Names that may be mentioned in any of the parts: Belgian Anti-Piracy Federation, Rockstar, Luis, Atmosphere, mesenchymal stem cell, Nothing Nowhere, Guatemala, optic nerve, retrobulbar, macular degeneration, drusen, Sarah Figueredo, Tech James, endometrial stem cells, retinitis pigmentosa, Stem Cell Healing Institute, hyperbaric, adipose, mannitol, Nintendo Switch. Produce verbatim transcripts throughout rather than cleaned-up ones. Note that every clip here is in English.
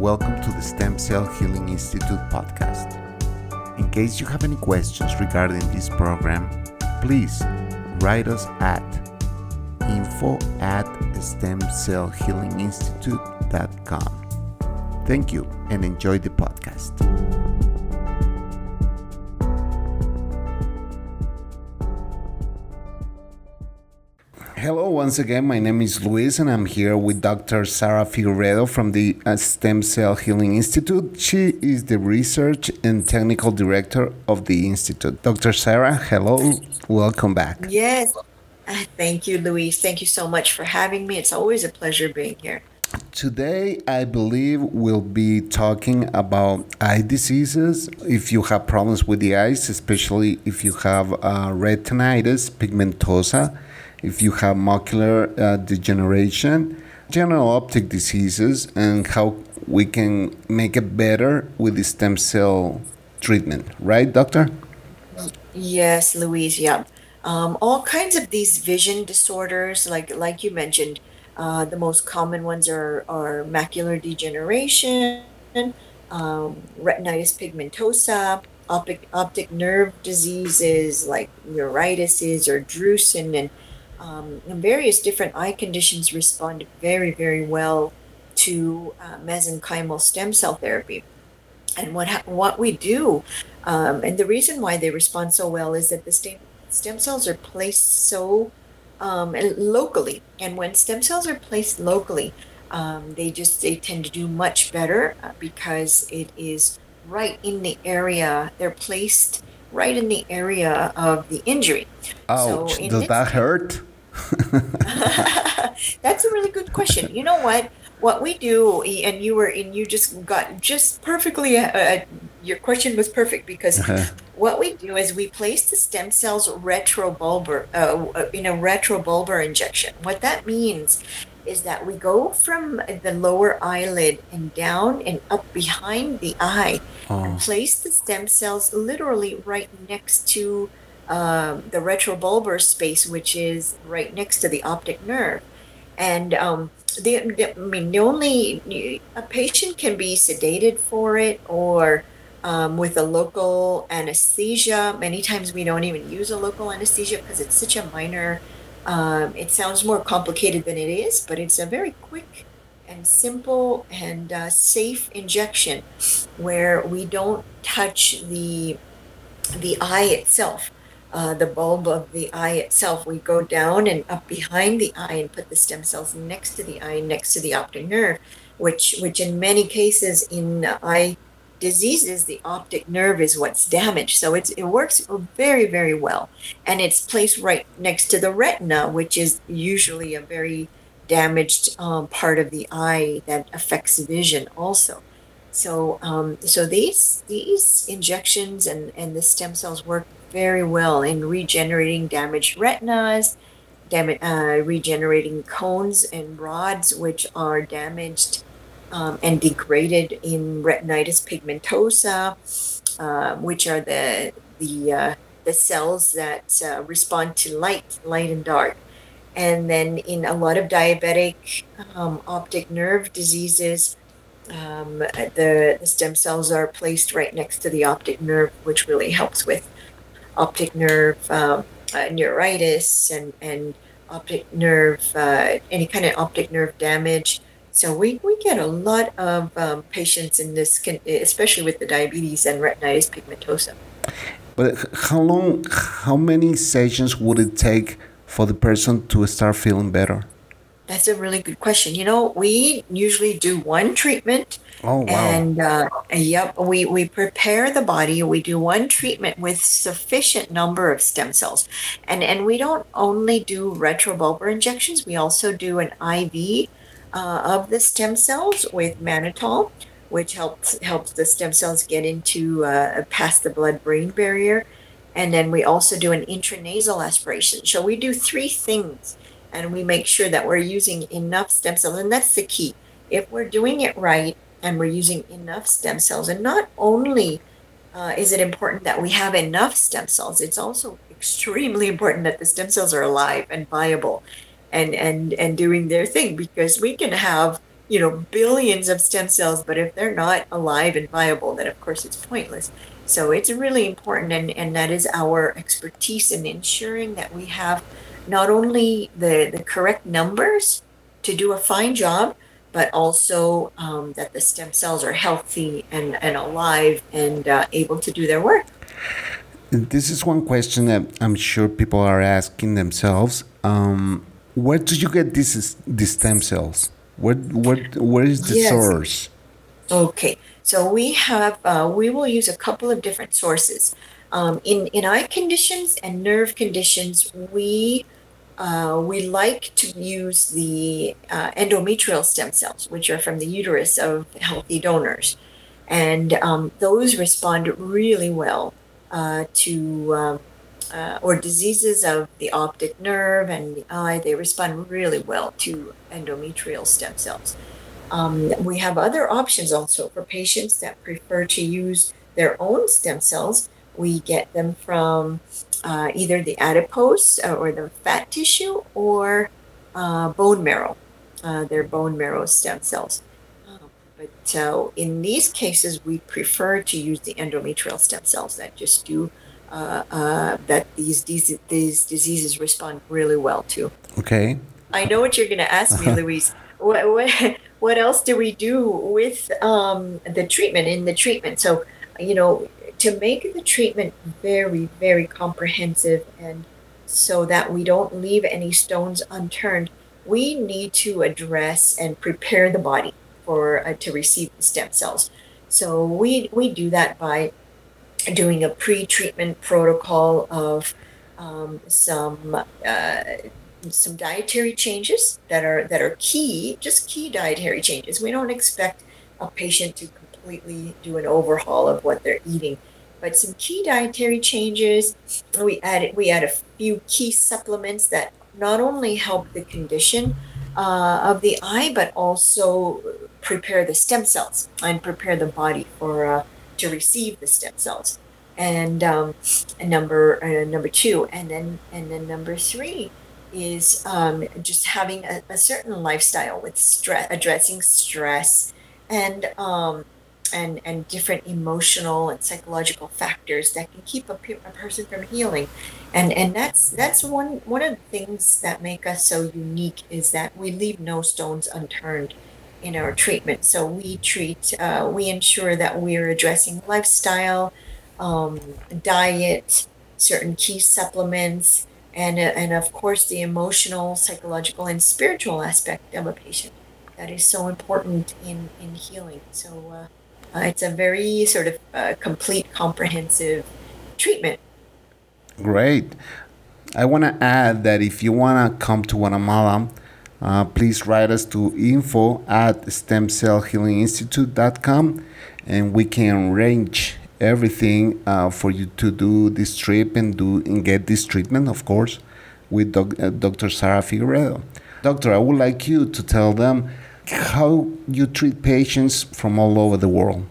and welcome to the Stem Cell Healing Institute podcast. In case you have any questions regarding this program, please write us at info at stem cell healing institute dot com. Thank you and enjoy the podcast. Hello once again, my name is Luis and I'm here with Doctor Sarah Figueredo from the Stem Cell Healing Institute. She is the Research and Technical Director of the Institute. Doctor Sarah, hello, welcome back. Yes, thank you, Luis. Thank you so much for having me. It's always a pleasure being here. Today, I believe we'll be talking about eye diseases. If you have problems with the eyes, especially if you have uh, retinitis pigmentosa, if you have macular uh, degeneration, general optic diseases, and how we can make it better with the stem cell treatment. Right, doctor? Yes, Louise, yeah. Um, all kinds of these vision disorders, like like you mentioned, uh, the most common ones are, are macular degeneration, um, retinitis pigmentosa, optic, optic nerve diseases like neuritis or drusen, and Um, and various different eye conditions respond very, very well to uh, mesenchymal stem cell therapy. And what ha- what we do, um, and the reason why they respond so well is that the stem, stem cells are placed so um, locally. And when stem cells are placed locally, um, they just they tend to do much better because it is right in the area they're placed. Right in the area of the injury. Ouch! So in does that hurt? That's a really good question. You know what? What we do, and you were, and you just got just perfectly. Uh, your question was perfect because uh-huh. What we do is we place the stem cells retrobulbar uh, in a retrobulbar injection. What that means is that we go from the lower eyelid and down and up behind the eye oh. and place the stem cells literally right next to um, the retrobulbar space, which is right next to the optic nerve. And um, the, the, I mean, the only a patient can be sedated for it or um, with a local anesthesia. Many times we don't even use a local anesthesia because it's such a minor. Um, it sounds more complicated than it is, but it's a very quick and simple and uh, safe injection where we don't touch the the eye itself, uh, the bulb of the eye itself. We go down and up behind the eye and put the stem cells next to the eye, next to the optic nerve, which which in many cases in eye diseases, the optic nerve is what's damaged. So it's, it works very, very well. And it's placed right next to the retina, which is usually a very damaged um, part of the eye that affects vision also. So um, so these these injections and, and the stem cells work very well in regenerating damaged retinas, dam- uh, regenerating cones and rods, which are damaged Um, and degraded in retinitis pigmentosa, uh, which are the the uh, the cells that uh, respond to light, light and dark. And then in a lot of diabetic um, optic nerve diseases, um, the, the stem cells are placed right next to the optic nerve, which really helps with optic nerve um, uh, neuritis and, and optic nerve, uh, any kind of optic nerve damage. So we, we get a lot of um, patients in this, con- especially with the diabetes and retinitis pigmentosa. But how long, how many sessions would it take for the person to start feeling better? That's a really good question. You know, we usually do one treatment. Oh, wow. And, uh, and yep, we, we prepare the body. We do one treatment with sufficient number of stem cells. And, and we don't only do retrobulbar injections. We also do an I V Uh, of the stem cells with mannitol, which helps helps the stem cells get into uh, past the blood-brain barrier. And then we also do an intranasal aspiration. So we do three things, and we make sure that we're using enough stem cells. And that's the key. If we're doing it right and we're using enough stem cells, and not only uh, is it important that we have enough stem cells, it's also extremely important that the stem cells are alive and viable. And, and and doing their thing, because we can have you know, billions of stem cells, but if they're not alive and viable, then of course it's pointless. So it's really important, and, and that is our expertise in ensuring that we have not only the, the correct numbers to do a fine job, but also um, that the stem cells are healthy and, and alive and uh, able to do their work. And this is one question that I'm sure people are asking themselves. Um, where do you get these, these stem cells? What what where is the yes. source? Okay, so we have uh, we will use a couple of different sources. Um, in in eye conditions and nerve conditions, we uh, we like to use the uh, endometrial stem cells, which are from the uterus of healthy donors, and um, those respond really well uh, to uh, uh, or diseases of the optic nerve and the eye. They respond really well to endometrial stem cells. Um, we have other options also for patients that prefer to use their own stem cells. We get them from uh, either the adipose or the fat tissue or uh, bone marrow, uh, their bone marrow stem cells. Uh, but uh, in these cases, we prefer to use the endometrial stem cells that just do uh, uh, that these, these these diseases respond really well to. Okay. I know what you're going to ask me, Luis. What, what what else do we do with um, the treatment, in the treatment? So, you know, to make the treatment very, very comprehensive and so that we don't leave any stones unturned, we need to address and prepare the body for uh, to receive the stem cells. So we, we do that by doing a pre-treatment protocol of um, some... Uh, some dietary changes that are that are key, just key dietary changes. We don't expect a patient to completely do an overhaul of what they're eating, but some key dietary changes. We add we add a few key supplements that not only help the condition uh, of the eye, but also prepare the stem cells and prepare the body for uh, to receive the stem cells. And um, number uh, number two, and then and then number three. is um, just having a, a certain lifestyle with stress, addressing stress and um, and and different emotional and psychological factors that can keep a, pe a person from healing, and and that's that's one one of the things that make us so unique is that we leave no stones unturned in our treatment. So we treat, uh, we ensure that we're addressing lifestyle, um, diet, certain key supplements. And, uh, and of course, the emotional, psychological, and spiritual aspect of a patient that is so important in, in healing. So uh, uh, it's a very sort of uh, complete, comprehensive treatment. Great. I want to add that if you want to come to Guatemala, uh, please write us to info at stem cell healing institute dot com, and we can arrange everything uh, for you to do this trip and do and get this treatment, of course, with doc, uh, Doctor Sarah Figueredo. Doctor, I would like you to tell them how you treat patients from all over the world.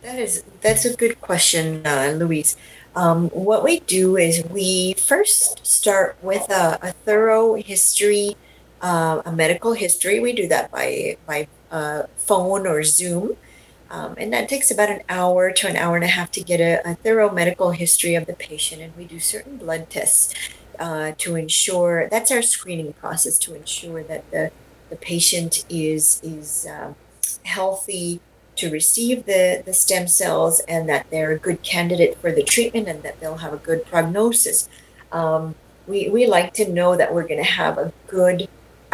That is, that's a good question, uh, Luis. Um, what we do is we first start with a, a thorough history, uh, a medical history. We do that by by uh, phone or Zoom. Um, and that takes about an hour to an hour and a half to get a, a thorough medical history of the patient. And we do certain blood tests uh, to ensure, that's our screening process, to ensure that the, the patient is is um, healthy to receive the, the stem cells and that they're a good candidate for the treatment and that they'll have a good prognosis. Um, we, we like to know that we're going to have a good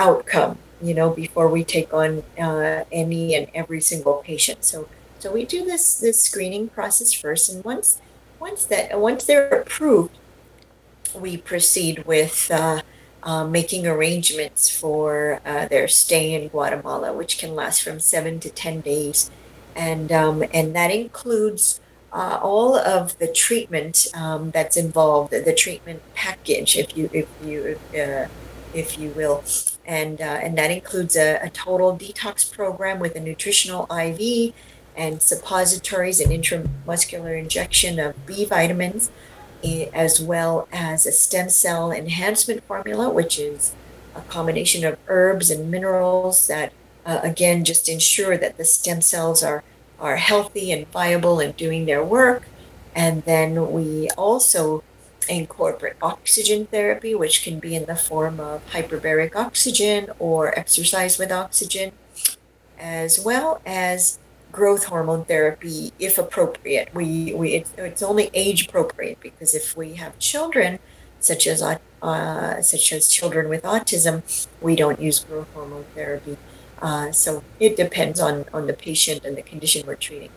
outcome, you know, before we take on uh, any and every single patient. So so we do this this screening process first, and once once that once they're approved, we proceed with uh, uh, making arrangements for uh, their stay in Guatemala, which can last from seven to ten days, and um, and that includes uh, all of the treatment um, that's involved, the treatment package, if you if you uh, if you will. And, uh, and that includes a, a total detox program with a nutritional I V and suppositories and intramuscular injection of B vitamins, as well as a stem cell enhancement formula, which is a combination of herbs and minerals that uh, again, just ensure that the stem cells are, are healthy and viable and doing their work. And then we also incorporate oxygen therapy, which can be in the form of hyperbaric oxygen or exercise with oxygen, as well as growth hormone therapy, if appropriate. We, we it's, it's only age appropriate, because if we have children, such as uh, such as children with autism, we don't use growth hormone therapy. Uh, so it depends on, on the patient and the condition we're treating.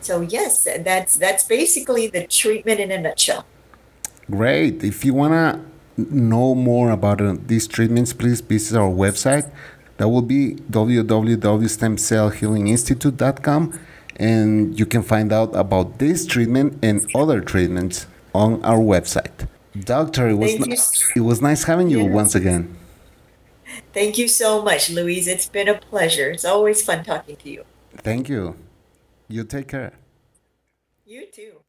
So yes, that's that's basically the treatment in a nutshell. Great. If you wanna know more about uh, these treatments, please visit our website. That will be w w w dot stem cell healing institute dot com, and you can find out about this treatment and other treatments on our website. Doctor, it was, ni- it was nice having you yes. once again. Thank you so much, Luis. It's been a pleasure. It's always fun talking to you. Thank you. You take care. You too.